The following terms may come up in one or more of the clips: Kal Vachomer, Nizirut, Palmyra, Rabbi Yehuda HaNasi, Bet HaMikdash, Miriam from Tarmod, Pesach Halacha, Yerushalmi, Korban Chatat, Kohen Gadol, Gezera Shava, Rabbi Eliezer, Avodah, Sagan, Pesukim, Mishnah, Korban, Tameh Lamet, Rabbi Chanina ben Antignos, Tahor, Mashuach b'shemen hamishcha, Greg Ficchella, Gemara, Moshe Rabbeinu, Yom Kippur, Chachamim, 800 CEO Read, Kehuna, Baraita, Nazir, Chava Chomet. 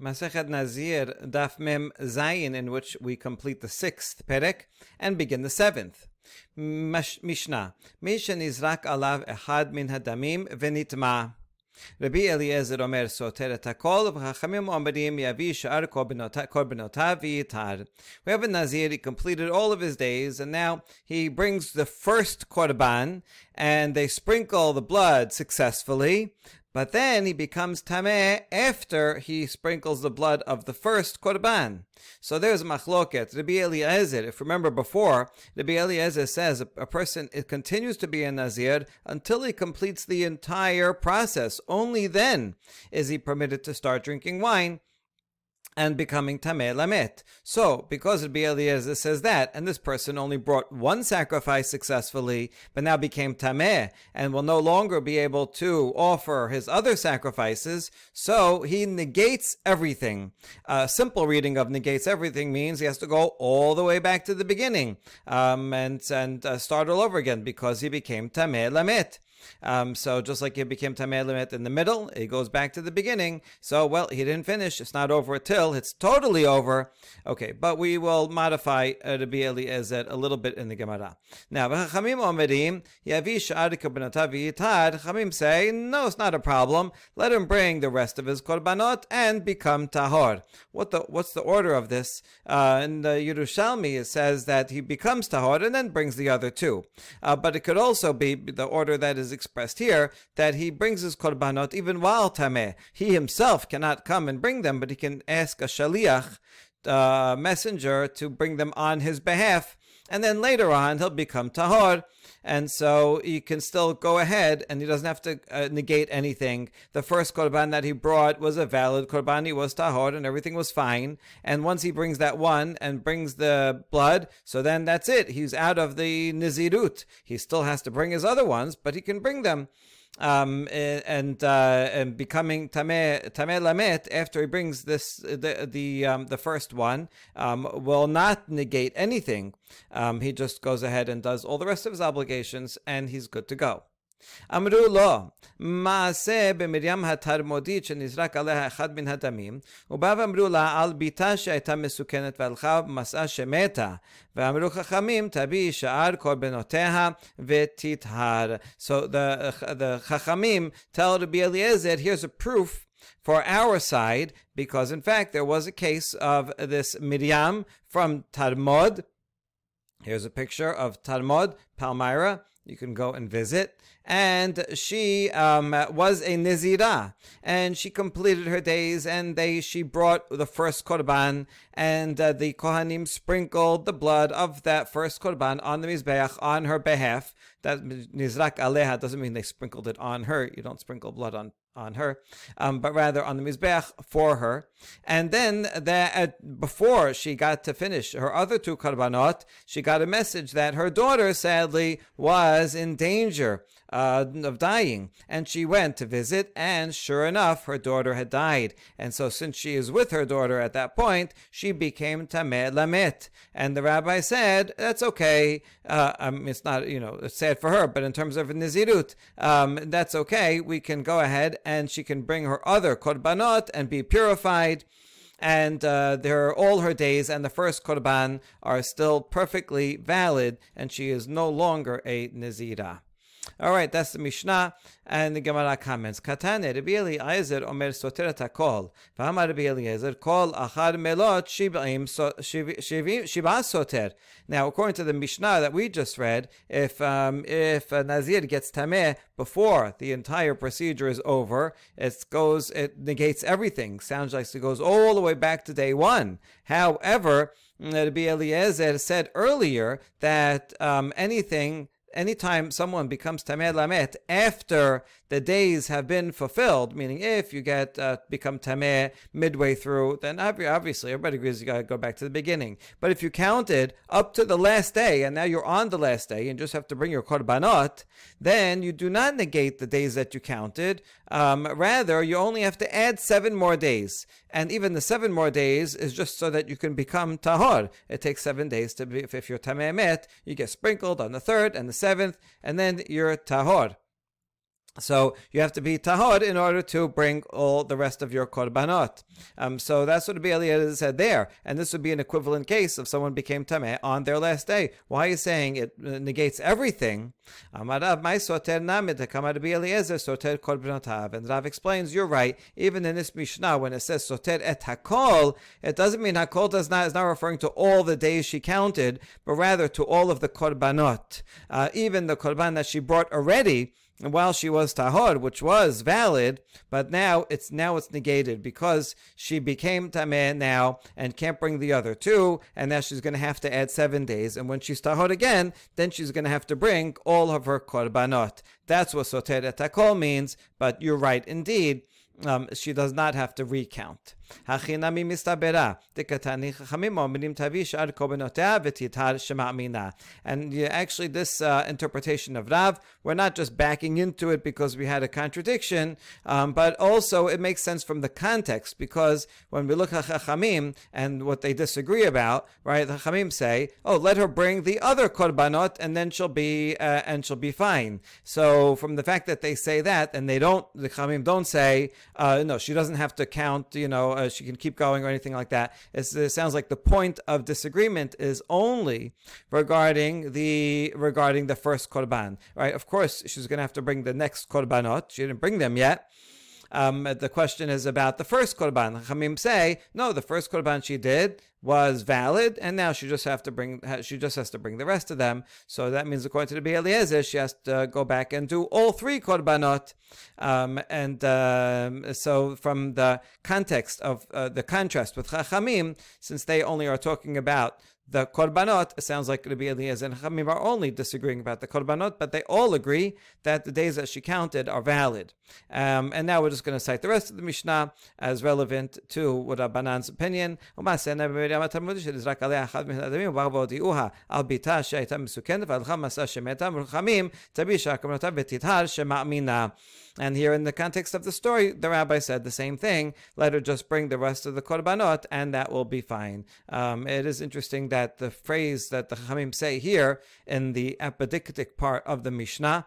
Masechet Nazir, Daf Mem Zayin, in which we complete the 6th perek and begin the 7th. Mishnah. Mi shenizrak alav echad min hadamim venitma. Rabbi Eliezer omer soter et hakol, v'chachamim omerim yavi she'ar korbanotah v'yitar. We have a Nazir, he completed all of his days, and now he brings the first korban, and they sprinkle the blood successfully. But then he becomes Tameh after he sprinkles the blood of the first Korban. So there's Machloket. Rabbi Eliezer, if you remember before, Rabbi Eliezer says a person it continues to be a Nazir until he completes the entire process. Only then is he permitted to start drinking wine and becoming Tameh Lamet. So, because Rabbi Eliezer says that, and this person only brought one sacrifice successfully, but now became Tameh, and will no longer be able to offer his other sacrifices, so he negates everything. A simple reading of negates everything means he has to go all the way back to the beginning, and start all over again, because he became Tameh Lamet. So just like he became Tameh Lamet in the middle, he goes back to the beginning. So, well, he didn't finish. It's not over till it's totally over. Okay, but we will modify Rabbi Eliezer a little bit in the Gemara. Now, Chachamim omerim, yavi she'ar korbanotah v'yitar. Chachamim say, no, it's not a problem. Let him bring the rest of his korbanot and become tahor. What's the order of this? In the Yerushalmi, it says that he becomes tahor and then brings the other two. But it could also be the order that is expressed here, that he brings his korbanot even while tameh. He himself cannot come and bring them, but he can ask a shaliach, messenger, to bring them on his behalf, and then later on he'll become tahor, and so he can still go ahead, and he doesn't have to negate anything. The first korban that he brought was a valid korban, he was tahor, and everything was fine, and once he brings that one, and brings the blood, so then that's it, he's out of the Nizirut. He still has to bring his other ones, but he can bring them. And becoming Tameh Lamet after he brings this the first one will not negate anything. He just goes ahead and does all the rest of his obligations, and he's good to go. Amru lo maaseh be Miriam from Tarmod shenizrak aleha echad min hadamim ubav amru la al bita she'ayta mesukenet ve'alcha mas'ah shemeta ve'amru chachamim tabi she'ar korbanoteha ve'tithar. So the Chachamim tell Rabbi Eliezer, here's a proof for our side, because in fact there was a case of this Miriam from Tarmod. Here's a picture of Tarmod, Palmyra. You can go and visit. And she was a Nizirah, and she completed her days, and she brought the first Korban, and the Kohanim sprinkled the blood of that first Korban on the Mizbeach on her behalf. That Nizrak Aleha doesn't mean they sprinkled it on her. You don't sprinkle blood on her, but rather on the Mizbeach for her. And then before she got to finish her other two Korbanot, she got a message that her daughter, sadly, was in danger of dying, and she went to visit, and sure enough, her daughter had died. And so since she is with her daughter at that point, she became Tameh Lamet. And the rabbi said, that's okay. It's not, it's sad for her, but in terms of Nizirut, that's okay. We can go ahead, and she can bring her other Korbanot and be purified. And all her days and the first Korban are still perfectly valid, and she is no longer a Nazirah. All right, that's the Mishnah, and the Gemara comments. Katane, Rabbi Eliezer omer soter et hakol. V'amar Rabbi Eliezer, kol achar melot shib'a soter. Now, according to the Mishnah that we just read, if a Nazir gets tameh before the entire procedure is over, it negates everything. Sounds like it goes all the way back to day one. However, Rabbi Eliezer said earlier that anytime someone becomes Tameh Lamet after the days have been fulfilled, meaning if you get become Tameh midway through, then obviously everybody agrees you got to go back to the beginning. But if you counted up to the last day, and now you're on the last day and just have to bring your Korbanot, then you do not negate the days that you counted. Rather, you only have to add 7 more days. And even the 7 more days is just so that you can become Tahor. It takes 7 days to be, if you're Tameh Met, you get sprinkled on the 3rd and the 7th, and then you're Tahor. So you have to be tahor in order to bring all the rest of your korbanot. So that's what Rabbi Eliezer said there. And this would be an equivalent case if someone became tameh on their last day. Why are you saying it negates everything? Amarav mai soter namid hakama Rabbi Eliezer soter korbanotav. And Rav explains, you're right, even in this Mishnah, when it says soter et hakol, it doesn't mean hakol is not referring to all the days she counted, but rather to all of the korbanot. Even the korban that she brought already, and while she was tahor, which was valid, but now it's negated because she became tameh now and can't bring the other two, and now she's going to have to add 7 days. And when she's tahor again, then she's going to have to bring all of her korbanot. That's what soter etakol means. But you're right, indeed. She does not have to recount. And actually, this interpretation of Rav, we're not just backing into it because we had a contradiction, but also it makes sense from the context, because when we look at Chachamim and what they disagree about, right? The Chachamim say, "Oh, let her bring the other korbanot, and then she'll be fine." So from the fact that they say that, and the Chachamim don't say, no, she doesn't have to count, she can keep going or anything like that. It sounds like the point of disagreement is only regarding the first korban, right? Of course, she's going to have to bring the next korbanot. She didn't bring them yet. The question is about the first korban. Chachamim say, no, the first korban she did was valid, and now she just has to bring the rest of them. So that means, according to the Rabbi Eliezer, she has to go back and do all three korbanot. So from the context of the contrast with Chachamim, since they only are talking about the korbanot, it sounds like Rabbi Eliezer and Chachamim are only disagreeing about the korbanot, but they all agree that the days that she counted are valid. And now we're just going to cite the rest of the Mishnah as relevant to Rabbanan's opinion. And here in the context of the story, the rabbi said the same thing. Let her just bring the rest of the korbanot, and that will be fine. It is interesting that the phrase that the Chachamim say here in the apodictic part of the Mishnah,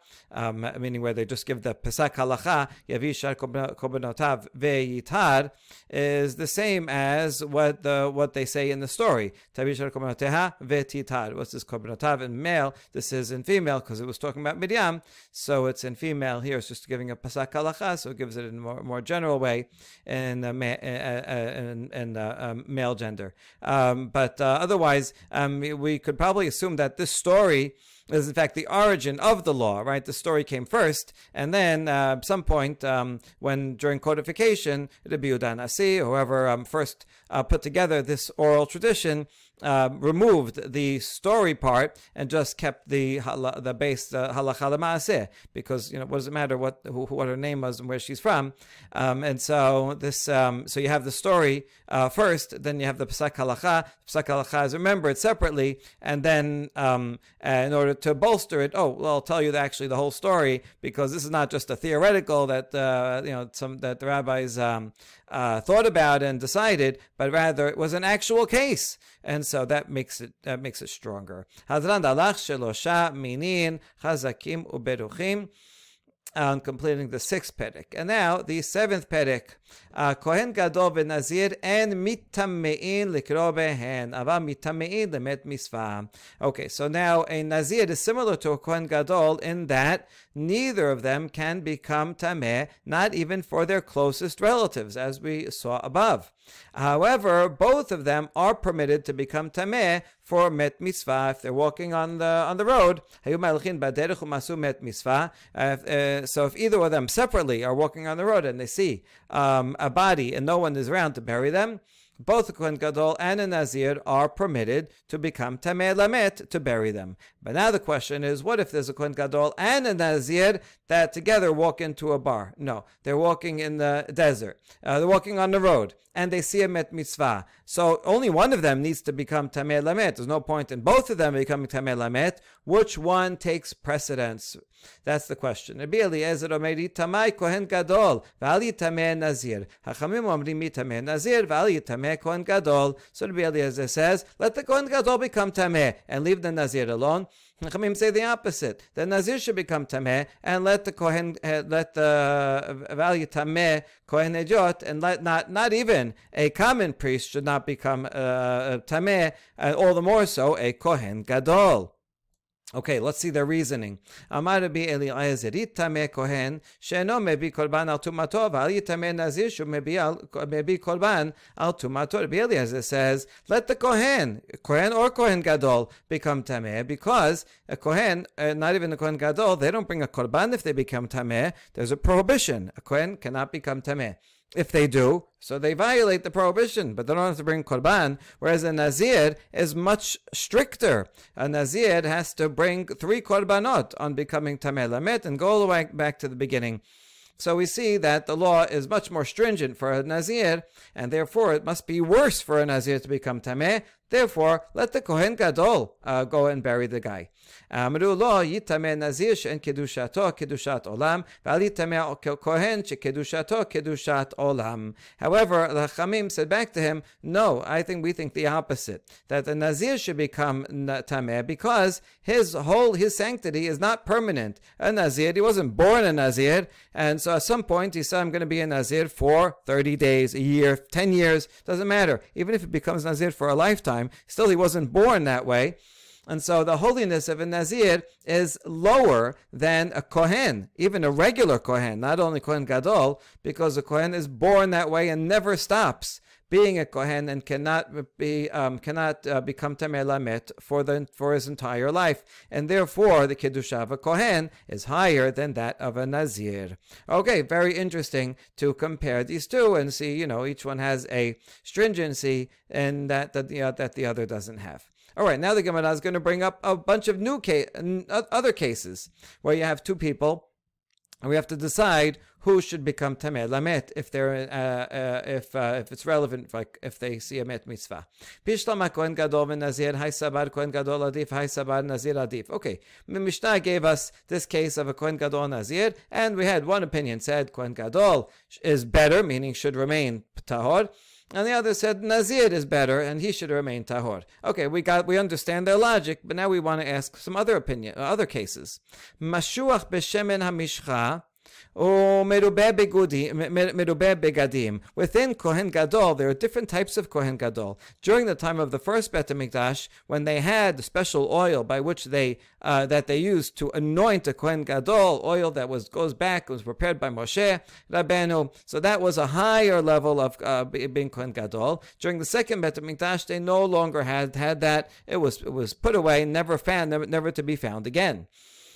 meaning where they just give the Pesach Halacha, Yavishar Korbanotav Veyitar, is the same as what they say in the story. Tavishar Korbanoteha Vetitar. What's this Korbanotav in male? This is in female, because it was talking about Miriam, so it's in female here. It's just giving a Pesach Halacha, so it gives it in a more general way in male gender. But otherwise, we could probably assume that this story is in fact the origin of the law, right? The story came first, and then at some point, during codification, Rabbi Yehuda HaNasi, whoever first put together this oral tradition, removed the story part and just kept the base halacha lemaaseh, because what does it matter what her name was and where she's from? So you have the story first, then you have the pesach halacha. Pesach halacha is remembered separately, and then in order to bolster it, I'll tell you actually the whole story, because this is not just a theoretical that that the rabbis thought about and decided, but rather it was an actual case. And so that makes it stronger. On completing the 6th perek. And now the 7th perek. Kohen Gadol v'Nazir and mitamein likro behen, ava mitamein lemet misvah. Okay, so now a Nazir is similar to a Kohen Gadol in that neither of them can become tameh, not even for their closest relatives, as we saw above. However, both of them are permitted to become tameh for met mitzvah. If they're walking on the road, so if either of them separately are walking on the road and they see a body and no one is around to bury them, both the Kohen Gadol and the Nazir are permitted to become Tameh Lamet, to bury them. But now the question is, what if there's a Kohen Gadol and a Nazir that together walk into a bar? No, they're walking in the desert. They're walking on the road, and they see a Met Mitzvah. So only one of them needs to become Tameh Lamet. There's no point in both of them becoming Tameh Lamet. Which one takes precedence? That's the question. Rabbi Eliezer omeri tamai Kohen Gadol, v'ali Tameh Nazir. Hachamim omri mi Tameh Nazir, v'ali Tameh Tameh Kohen Gadol. So Rabbi Eliezer says, let the Kohen Gadol become Tameh and leave the Nazir alone. Chachamim say the opposite. The Nazir should become Tameh and let the Kohen, let the value Tameh Kohen Ediot, and let not even a common priest should not become Tameh, all the more so a Kohen Gadol. Okay, let's see their reasoning. Amar Rabbi Eliezer, Yitameh Kohen, she'eno mebi korban al tumato, v'al yitameh nazir shu mebi korban al tumato. Rabbi Eliezer says, let the Kohen or Kohen Gadol, become Tameh, because a Kohen, not even a Kohen Gadol, they don't bring a korban if they become Tameh. There's a prohibition. A Kohen cannot become Tameh. If they do, so they violate the prohibition, but they don't have to bring korban, whereas a nazir is much stricter. A nazir has to bring 3 korbanot on becoming Tameh Lamet and go all the way back to the beginning. So we see that the law is much more stringent for a nazir, and therefore it must be worse for a nazir to become Tameh. Therefore, let the Kohen Gadol go and bury the guy. However, the Chachamim said back to him, no, we think the opposite, that the Nazir should become Tameh because his sanctity is not permanent. A Nazir, he wasn't born a Nazir, and so at some point he said, I'm going to be a Nazir for 30 days, a year, 10 years, doesn't matter. Even if it becomes Nazir for a lifetime, still, he wasn't born that way. And so the holiness of a Nazir is lower than a Kohen, even a regular Kohen, not only Kohen Gadol, because a Kohen is born that way and never stops being a Kohen and cannot become Tameh Lamet for his entire life. And therefore, the Kiddushah of a Kohen is higher than that of a Nazir. Okay, very interesting to compare these two and see, each one has a stringency and that the other doesn't have. All right, now the Gemara is going to bring up a bunch of new other cases where you have two people and we have to decide who should become Tameh Lamet if it's relevant, like if they see a met mitzvah. Pishlama Kohen Gadol and Nazir, Hai Sabar Kohen Gadol Adif, Hai Sabar Nazir Adif. Okay, Mishnah gave us this case of a Kohen Gadol Nazir, and we had one opinion said Kohen Gadol is better, meaning should remain Tahor. And the other said Nazir is better and he should remain Tahor. Okay, we understand their logic, but now we want to ask some other cases. Mashuach b'shemen hamishcha or Merubbe Gadim. Within Kohen Gadol, there are different types of Kohen Gadol. During the time of the first Bet HaMikdash, when they had special oil by which that they used to anoint a Kohen Gadol, oil that was prepared by Moshe Rabbeinu. So that was a higher level of being Kohen Gadol. During the second Bet HaMikdash, they no longer had that. It was put away, never to be found again.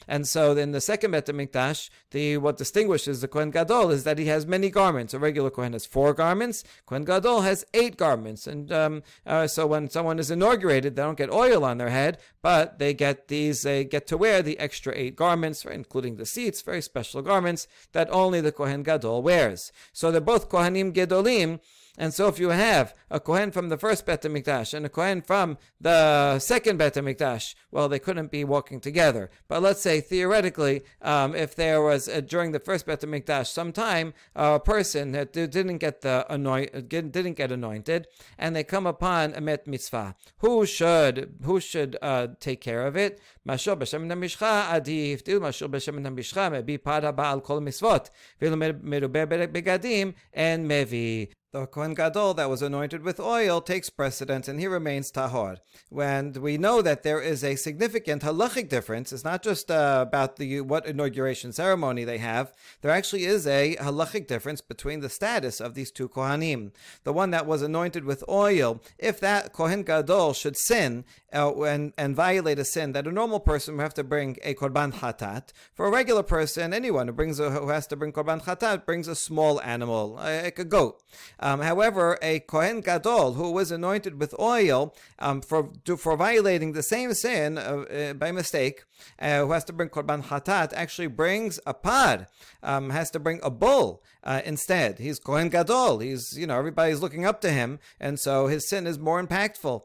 And so in the second Bet HaMikdash, what distinguishes the Kohen Gadol is that he has many garments. A regular Kohen has 4 garments. Kohen Gadol has 8 garments. And so when someone is inaugurated, they don't get oil on their head, but they get to wear the extra 8 garments, including the seats, very special garments that only the Kohen Gadol wears. So they're both Kohanim Gedolim. And so if you have a Kohen from the first Bet HaMikdash and a Kohen from the second Bet HaMikdash, well, they couldn't be walking together. But let's say, theoretically, if there was, during the first Bet HaMikdash, sometime a person that didn't get anointed, and they come upon a Met Mitzvah, who should take care of it? Mashuach b'shemen hamishcha adif, mashuach b'shemen hamishcha mevi para ba'al kol mitzvot, v'lo merubeh begadim en mevi. The Kohen Gadol that was anointed with oil takes precedence and he remains Tahor. And we know that there is a significant halachic difference. It's not just about what inauguration ceremony they have. There actually is a halachic difference between the status of these two Kohanim. The one that was anointed with oil, if that Kohen Gadol should sin and violate a sin that a normal person would have to bring a Korban Chatat, for a regular person, anyone who has to bring Korban Chatat brings a small animal, like a goat. However, a Kohen Gadol who was anointed with oil for violating the same sin by mistake, who has to bring Korban Chatat, actually brings a par, has to bring a bull instead. He's Kohen Gadol. He's everybody's looking up to him, and so his sin is more impactful.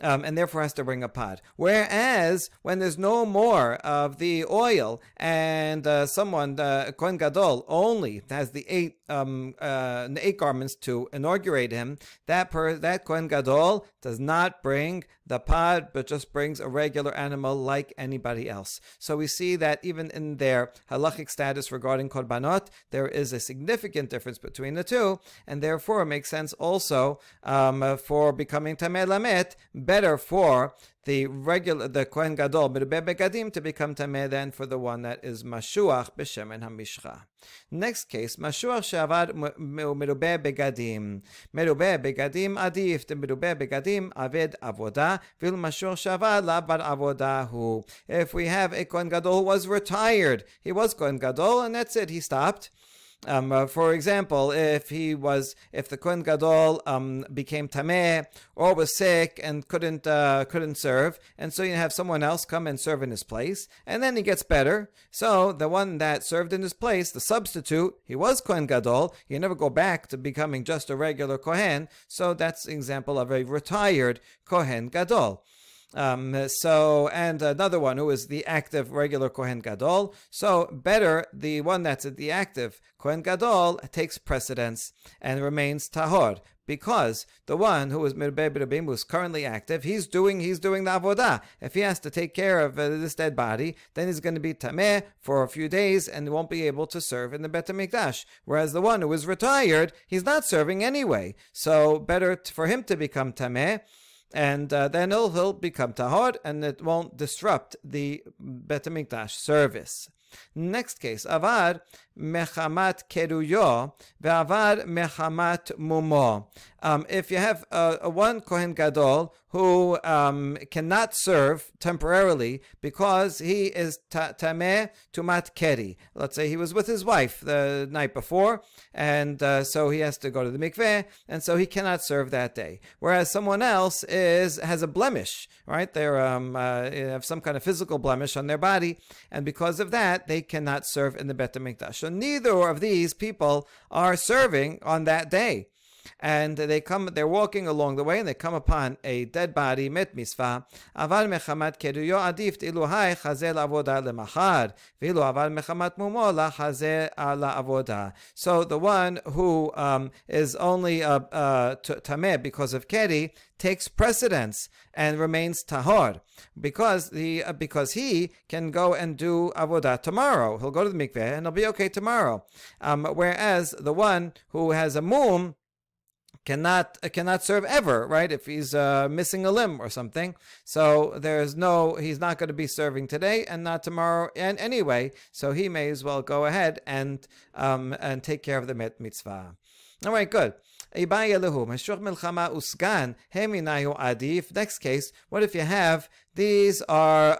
and therefore has to bring a pot. Whereas when there's no more of the oil and Kohen Gadol only has the eight garments to inaugurate him, that Kohen Gadol does not bring the pot, but just brings a regular animal like anybody else. So we see that even in their halachic status regarding korbanot, there is a significant difference between the two, and therefore it makes sense also for becoming Tameh Lamet, better for the Kohen Gadol Merubbe Gadim to become Tameh than for the one that is Mashuach B'Shemen HaMishcha. Next case, Mashuach She'avad Merubbe Gadim. Merubbe Gadim Adif, the Merubbe Gadim Aved Avodah, Vil Mashuach She'avad Lavar Avodahu. If we have a Kohen Gadol who was retired, he was Kohen Gadol and that's it, he stopped. For example, if the Kohen Gadol became Tameh or was sick and couldn't serve, and so you have someone else come and serve in his place, and then he gets better. So the one that served in his place, the substitute, he was Kohen Gadol. You never go back to becoming just a regular Kohen. So that's an example of a retired Kohen Gadol. And another one who is the active regular Kohen Gadol. So better the one that's the active Kohen Gadol takes precedence and remains Tahor, because the one who is Merubbe Gadim, who's currently active, he's doing the Avodah. If he has to take care of this dead body, then he's going to be Tameh for a few days and won't be able to serve in the Bet HaMikdash. Whereas the one who is retired, he's not serving anyway. So better for him to become Tameh, and then he'll become Tahor, and it won't disrupt the Bet HaMikdash service. Next case, Avad Mechamat Keruyo Ve'avad Mechamat Mumo. If you have one Kohen Gadol who cannot serve temporarily because he is Tameh Tumat Keri. Let's say he was with his wife the night before, and so he has to go to the mikveh, and so he cannot serve that day. Whereas someone else has a blemish, right? They have some kind of physical blemish on their body, and because of that, they cannot serve in the Bet HaMikdash. So neither of these people are serving on that day. And they're walking along the way, and they come upon a dead body, met misfah. Aval mechamat keduyo adif ilu hay chazel avodah lemachar, v'ilu aval mechamat mumo la chazel ala avodah. So the one who is only tameh because of keri takes precedence and remains tahor, because he can go and do avodah tomorrow. He'll go to the mikveh and he'll be okay tomorrow. Whereas the one who has a mum cannot serve ever, right? If he's missing a limb or something, so he's not going to be serving today and not tomorrow, and anyway, so he may as well go ahead and take care of the met mitzvah. All right, good. Next case, what if you have these are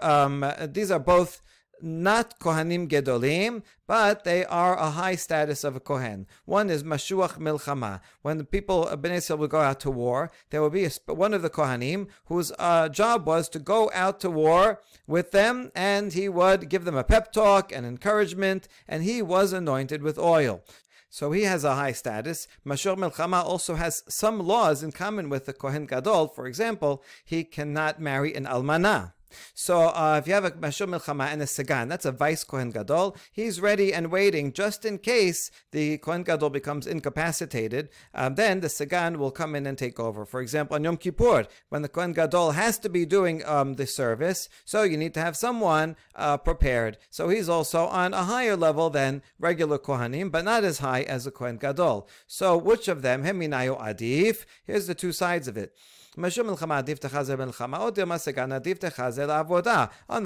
both not Kohanim Gedolim, but they are a high status of a Kohen. One is Mashuach Milchama. When the people of Bnei Israel will go out to war, there will be one of the Kohanim whose job was to go out to war with them, and he would give them a pep talk and encouragement, and he was anointed with oil. So he has a high status. Mashuach Milchama also has some laws in common with the Kohen Gadol. For example, he cannot marry an almanah. So if you have a Mashuach Milchama and a Sagan, that's a vice Kohen Gadol, he's ready and waiting just in case the Kohen Gadol becomes incapacitated. Then the Sagan will come in and take over. For example, on Yom Kippur, when the Kohen Gadol has to be doing the service, so you need to have someone prepared. So he's also on a higher level than regular Kohanim, but not as high as the Kohen Gadol. So which of them? Heminayo Adif. Here's the two sides of it. On the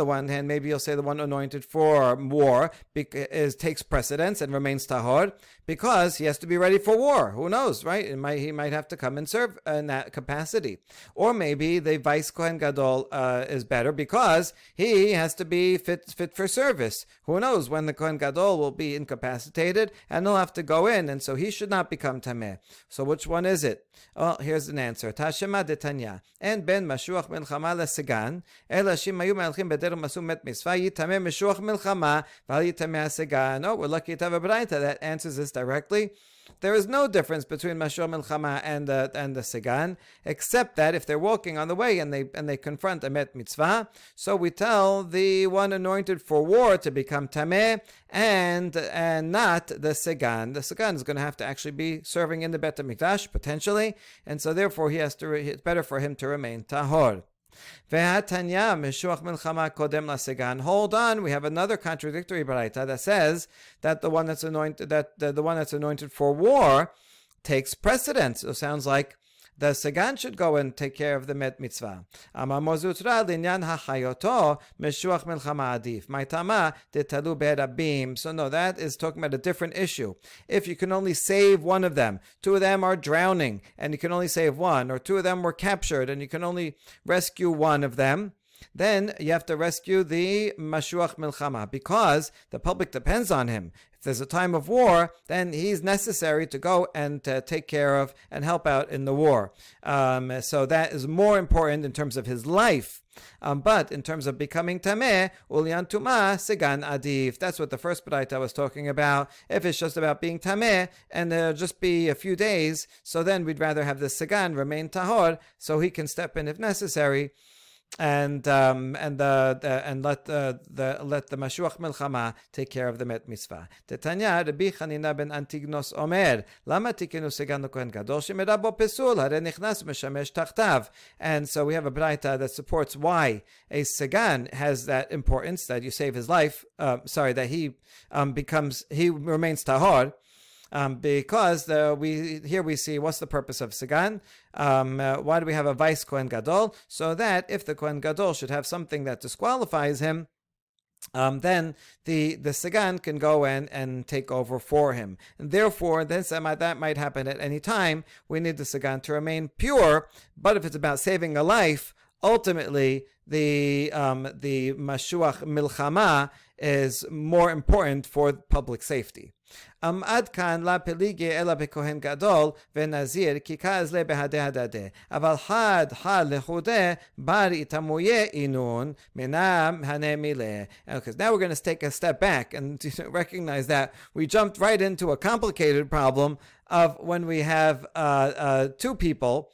one hand, maybe you'll say the one anointed for war takes precedence and remains tahor because he has to be ready for war. Who knows, right? He might have to come and serve in that capacity. Or maybe the vice Kohen Gadol is better because he has to be fit for service. Who knows when the Kohen Gadol will be incapacitated and he'll have to go in, and so he should not become tameh. So which one is it? Well, here's an answer. Tashema de Tanya. And ben Mashuach Milchama la Segan. Elashim Ayum Alchim Bederum Masum Met Misfa Yitameh Mashuach Milchama Val Yitameh Segan. Oh, we're lucky to have a Baraita that answers this directly. There is no difference between Mashuach Milchama and the Sagan, except that if they're walking on the way and they confront a met mitzvah, so we tell the one anointed for war to become Tameh and not the Sagan. The Sagan is going to have to actually be serving in the Bet HaMikdash, potentially, and so therefore it's better for him to remain Tahor. Hold on, we have another contradictory Baraita that says that the one that's anointed for war takes precedence. So it sounds like the Sagan should go and take care of the met mitzvah. Amar Mozutra linyan hachayoto meshuach milchama adif. My tama de talu be'rabim. So no, that is talking about a different issue. If you can only save one of them, two of them are drowning, and you can only save one, or two of them were captured, and you can only rescue one of them, then you have to rescue the Mashuach Milchama because the public depends on him. If there's a time of war, then he's necessary to go and take care of and help out in the war. So that is more important in terms of his life. But in terms of becoming Tameh, Ulyan Tumah, Sagan Adif. That's what the first Baraita was talking about. If it's just about being Tameh, and there'll just be a few days, so then we'd rather have the Sagan remain Tahor, so he can step in if necessary, and let the Mashuach Milchama take care of the met mitzvah. Tetanya Rabbi Chanina ben Antignos Omer Lama tikenu Sagan Kohen Gadol shemerabo pesul hare nichnas meshamesh tachtav. And so we have a braita that supports why a Sagan has that importance, that you save his life. He remains tahor. Because we see what's the purpose of Sagan. Why do we have a vice Kohen Gadol? So that if the Kohen Gadol should have something that disqualifies him, then the Sagan can go in and take over for him. And therefore, that might happen at any time. We need the Sagan to remain pure. But if it's about saving a life, ultimately the Mashuach Milchama is more important for public safety. Ad kan la pelige ela bekohen gadol venazir ki kazle behadehadade aval had ha lechude bar itamuye inun menam hanemile. Okay, now we're going to take a step back and recognize that we jumped right into a complicated problem of when we have two people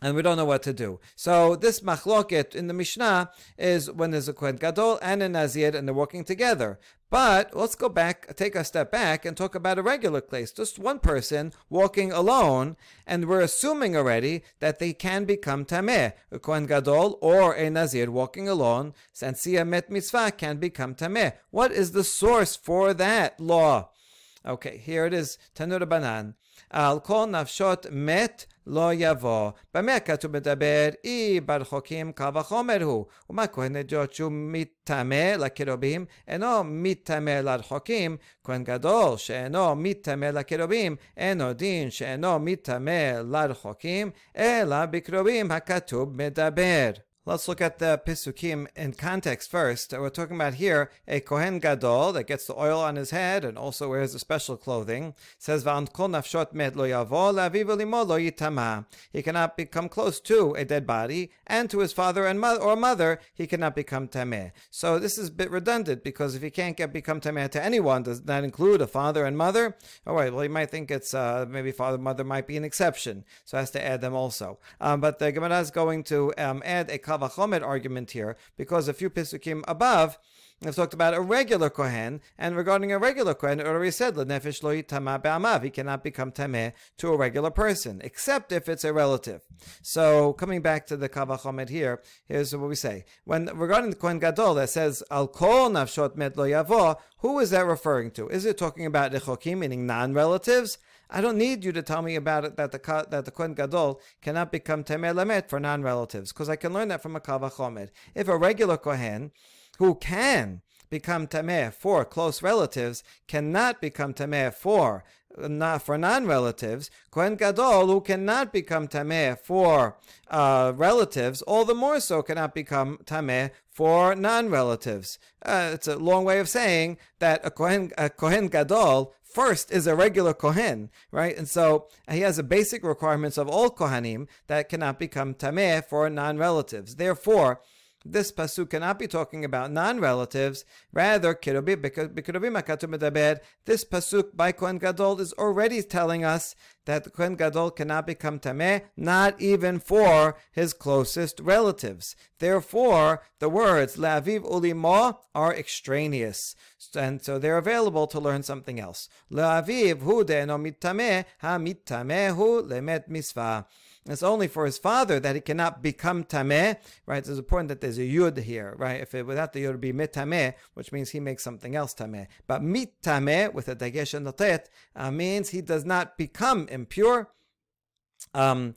and we don't know what to do. So this machloket in the Mishnah is when there's a Kohen Gadol and a Nazir and they're working together. But let's go back, take a step back and talk about a regular case. Just one person walking alone, and we're assuming already that they can become Tameh. A Kohen Gadol or a Nazir walking alone, since he a met mitzvah, can become Tameh. What is the source for that law? Okay, here it is. Tanur Banan. Al kol nafshot met lo yavo. B'meh katu medaber I bar chokim kal vachomer hu. Uma kohen gadol shu mitameh lakerubim eno mitameh larchokim. Kohen gadol she'eno mitameh lakerubim eno din she'eno mitameh larchokim ela bikrubim hakatub medaber. Let's look at the Pesukim in context first. We're talking about here a Kohen Gadol that gets the oil on his head and also wears the special clothing. It says, he cannot become close to a dead body, and to his father and mother, he cannot become Tameh. So this is a bit redundant, because if he can't become Tameh to anyone, does that include a father and mother? All right, well, you might think it's maybe father and mother might be an exception, so has to add them also. But the Gemara is going to add a Chava Chomet argument here, because a few Pesukim above I've talked about a regular Kohen, and regarding a regular Kohen, it already said, L'nefesh lo yitama be'amav, he cannot become Tameh to a regular person, except if it's a relative. So, coming back to the Chava Chomet here, here's what we say. When regarding the Kohen Gadol that says, Al kol nafshot met lo yavo, who is that referring to? Is it talking about Rechokim, meaning non-relatives? I don't need you to tell me about it, that the Kohen Gadol cannot become Tameh Lamet for non-relatives, because I can learn that from a Chava Chomet. If a regular Kohen who can become Tameh for close relatives cannot become Tameh for non-relatives, Kohen Gadol, who cannot become Tameh for relatives, all the more so cannot become Tameh for non-relatives. It's a long way of saying that a Kohen Gadol first is a regular Kohen, right? And so he has the basic requirements of all Kohanim that cannot become Tameh for non-relatives. Therefore, This pasuk cannot be talking about non-relatives. Rather, this pasuk by Kohen Gadol is already telling us that the Kohen Gadol cannot become Tameh, not even for his closest relatives. Therefore, the words La'aviv Ulimo are extraneous, and so they're available to learn something else. La'aviv hu de'eno mittameh, ha'mittameh hu le'met misvah. It's only for his father that he cannot become Tameh, right? So it's important that there's a Yud here, right? If it, without the Yud, it would be Mitameh, which means he makes something else Tameh. But Mitameh, with a Dagesh and Notet, means he does not become impure. But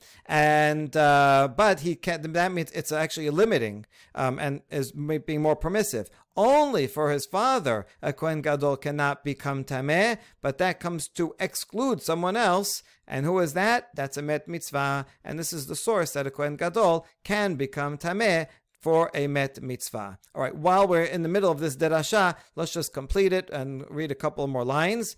he can't, that means it's actually limiting, and is being more permissive. Only for his father, a Kohen Gadol cannot become Tameh, but that comes to exclude someone else. And who is that? That's a Met Mitzvah. And this is the source that a Kohen Gadol can become Tameh for a Met Mitzvah. All right, while we're in the middle of this derasha, let's just complete it and read a couple more lines.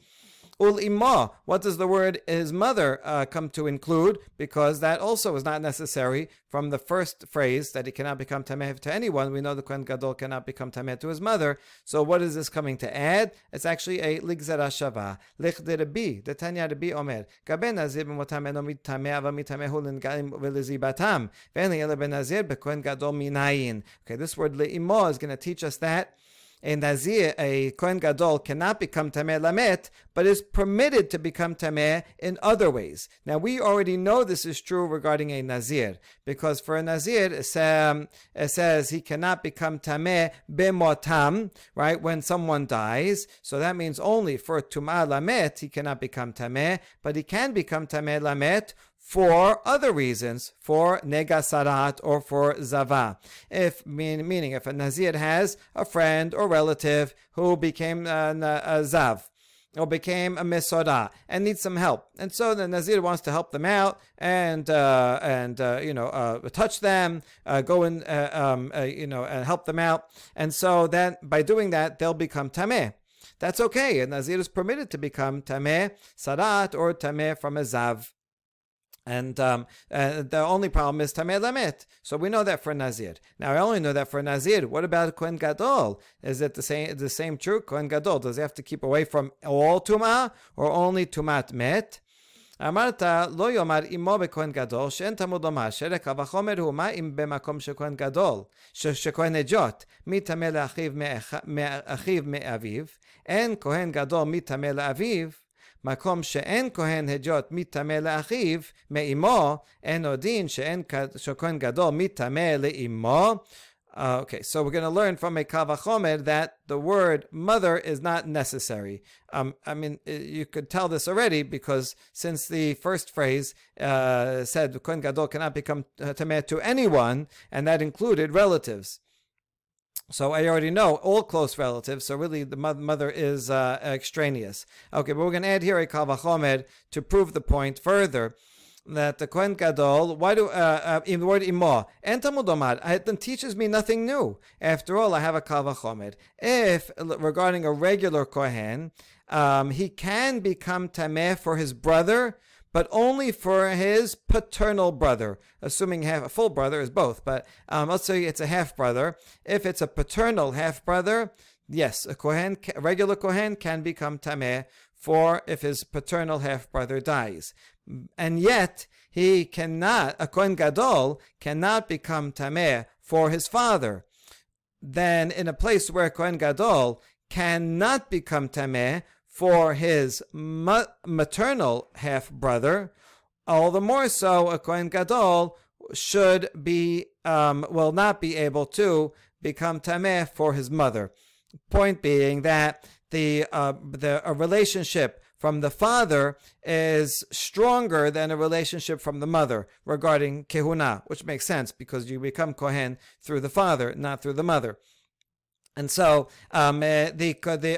Ul imma, what does the word his mother come to include? Because that also is not necessary from the first phrase that he cannot become Tameh to anyone. We know the Kohen Gadol cannot become Tameh to his mother. So what is this coming to add? It's actually a Ligzera Shava. Lech de Rabbi, the Tanya Rabbi Omer. Gaben Nazir b'motam eno mitameh ava mitameh hu l'ngaim v'lezibatam. V'en yele ben Nazir b'Kohen Gadol minayin. Okay, this word le'imma is going to teach us that a Kohen Gadol cannot become Tameh Lamet, but is permitted to become Tameh in other ways. Now, we already know this is true regarding a Nazir, because for a Nazir, it says he cannot become Tameh Bemotam, right, when someone dies. So that means only for Tumah Lamet he cannot become Tameh, but he can become Tameh Lamet for other reasons, for Nega Sarat or for Zavah. If a Nazir has a friend or relative who became a Zav, or became a Mesorah and needs some help, and so the Nazir wants to help them out and touch them, go and and help them out, and so then by doing that they'll become Tameh. That's okay. A Nazir is permitted to become Tameh Sarat or Tameh from a Zav. And the only problem is Tameh Lamet. So we know that for Nazir. Now, I only know that for Nazir. What about Kohen Gadol? Is it the same true? Kohen Gadol, does he have to keep away from all Tumah or only Tumat Met? Amarta lo yomar imo beKohen Gadol she'en tamud lomar she'rek Chava Chomer hu ma'im b'makom sheKohen Gadol sheKohen Hejot mitameh la'achiv me'achiv me'aviv en Kohen Gadol mitameh la'aviv makom she'en kohen hejot mitameh la'achiv me'imo en odin she'en kohen gadol mitameh le'imo. Okay, so we're going to learn from a Kal Vachomer that the word mother is not necessary. You could tell this already, because since the first phrase said Kohen Gadol cannot become Tameh to anyone, and that included relatives. So I already know all close relatives, so really the mother is extraneous. Okay, but we're going to add here a Kal Vachomer to prove the point further, that the Kohen Gadol, why do in the word imma, and Talmud Omar, it teaches me nothing new. After all, I have a Kal Vachomer. If, regarding a regular Kohen, he can become Tameh for his brother, but only for his paternal brother, assuming a full brother is both, but let's say it's a half-brother. If it's a paternal half-brother, yes, a regular Kohen can become Tameh for if his paternal half-brother dies. And yet, a Kohen Gadol cannot become Tameh for his father. Then, in a place where a Kohen Gadol cannot become Tameh for his maternal half-brother, all the more so a Kohen Gadol should be, will not be able to become Tameh for his mother. Point being that a relationship from the father is stronger than a relationship from the mother regarding kehuna, which makes sense because you become Kohen through the father, not through the mother. And so a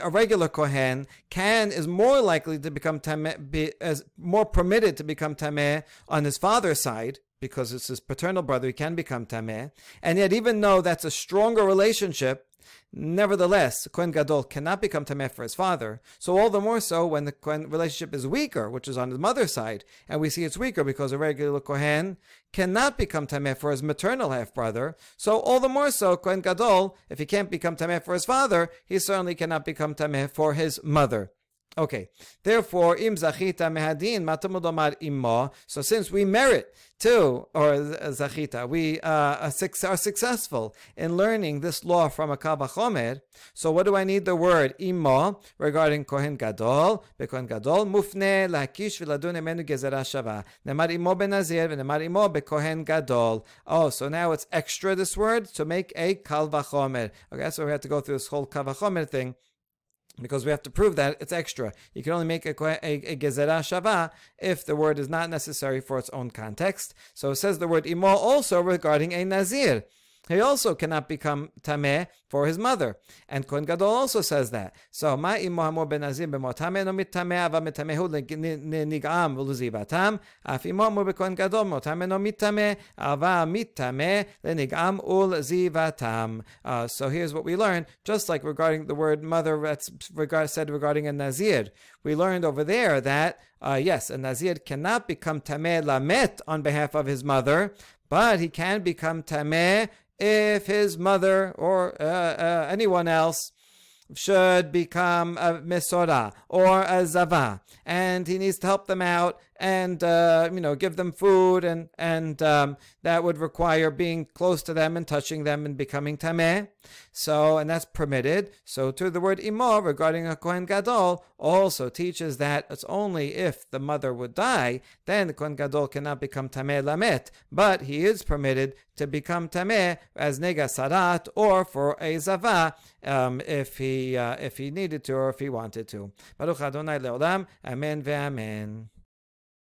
regular Kohen is more likely to become Tameh, is more permitted to become Tameh on his father's side because it's his paternal brother, he can become Tameh. And yet, even though that's a stronger relationship, nevertheless, Kohen Gadol cannot become Tameh for his father. So all the more so when the Kohen relationship is weaker, which is on his mother's side, and we see it's weaker because a regular Kohen cannot become Tameh for his maternal half-brother. So all the more so, Kohen Gadol, if he can't become Tameh for his father, he certainly cannot become Tameh for his mother. Okay, therefore, im zachita mehadin matamud omar imma. So since we merit to, or zachita, we are successful in learning this law from a Kal Vachomer, so what do I need the word imma regarding Kohen Gadol? Kohen Gadol mufne lakish v'ladun emenu gezera shava. Nemar imma ben Nazir v'nemar imma be Kohen Gadol. Oh, so now it's extra, this word, to make a Kal Vachomer. Okay, so we have to go through this whole Kal Vachomer thing, because we have to prove that it's extra. You can only make a Gezera Shava if the word is not necessary for its own context. So it says the word Imo also regarding a Nazir. He also cannot become Tameh for his mother. And Kohen Gadol also says that. So, Ma Imo Hamor ben Nazir b'mo Tameh no mit Tameh ava mit Tamehu nigam v'luzivatam af Imo Hamor be Kohen Gadol mo Tameh no mit Tameh ava mit Tameh lenigam ulzivatam. So here's what we learned, just like regarding the word mother that's said regarding a Nazir. We learned over there that, yes, a Nazir cannot become Tameh Lamet on behalf of his mother, but he can become Tameh if his mother or anyone else should become a Mesorah or a Zavah, and he needs to help them out and give them food, and that would require being close to them and touching them and becoming Tameh. So, and that's permitted. So to the word Imo regarding a Kohen Gadol also teaches that it's only if the mother would die, then the Kohen Gadol cannot become Tameh Lamet, but he is permitted to become Tameh as Nega Sarat or for a Zavah if he needed to or if he wanted to. Baruch Adonai Leolam. Amen ve'amen.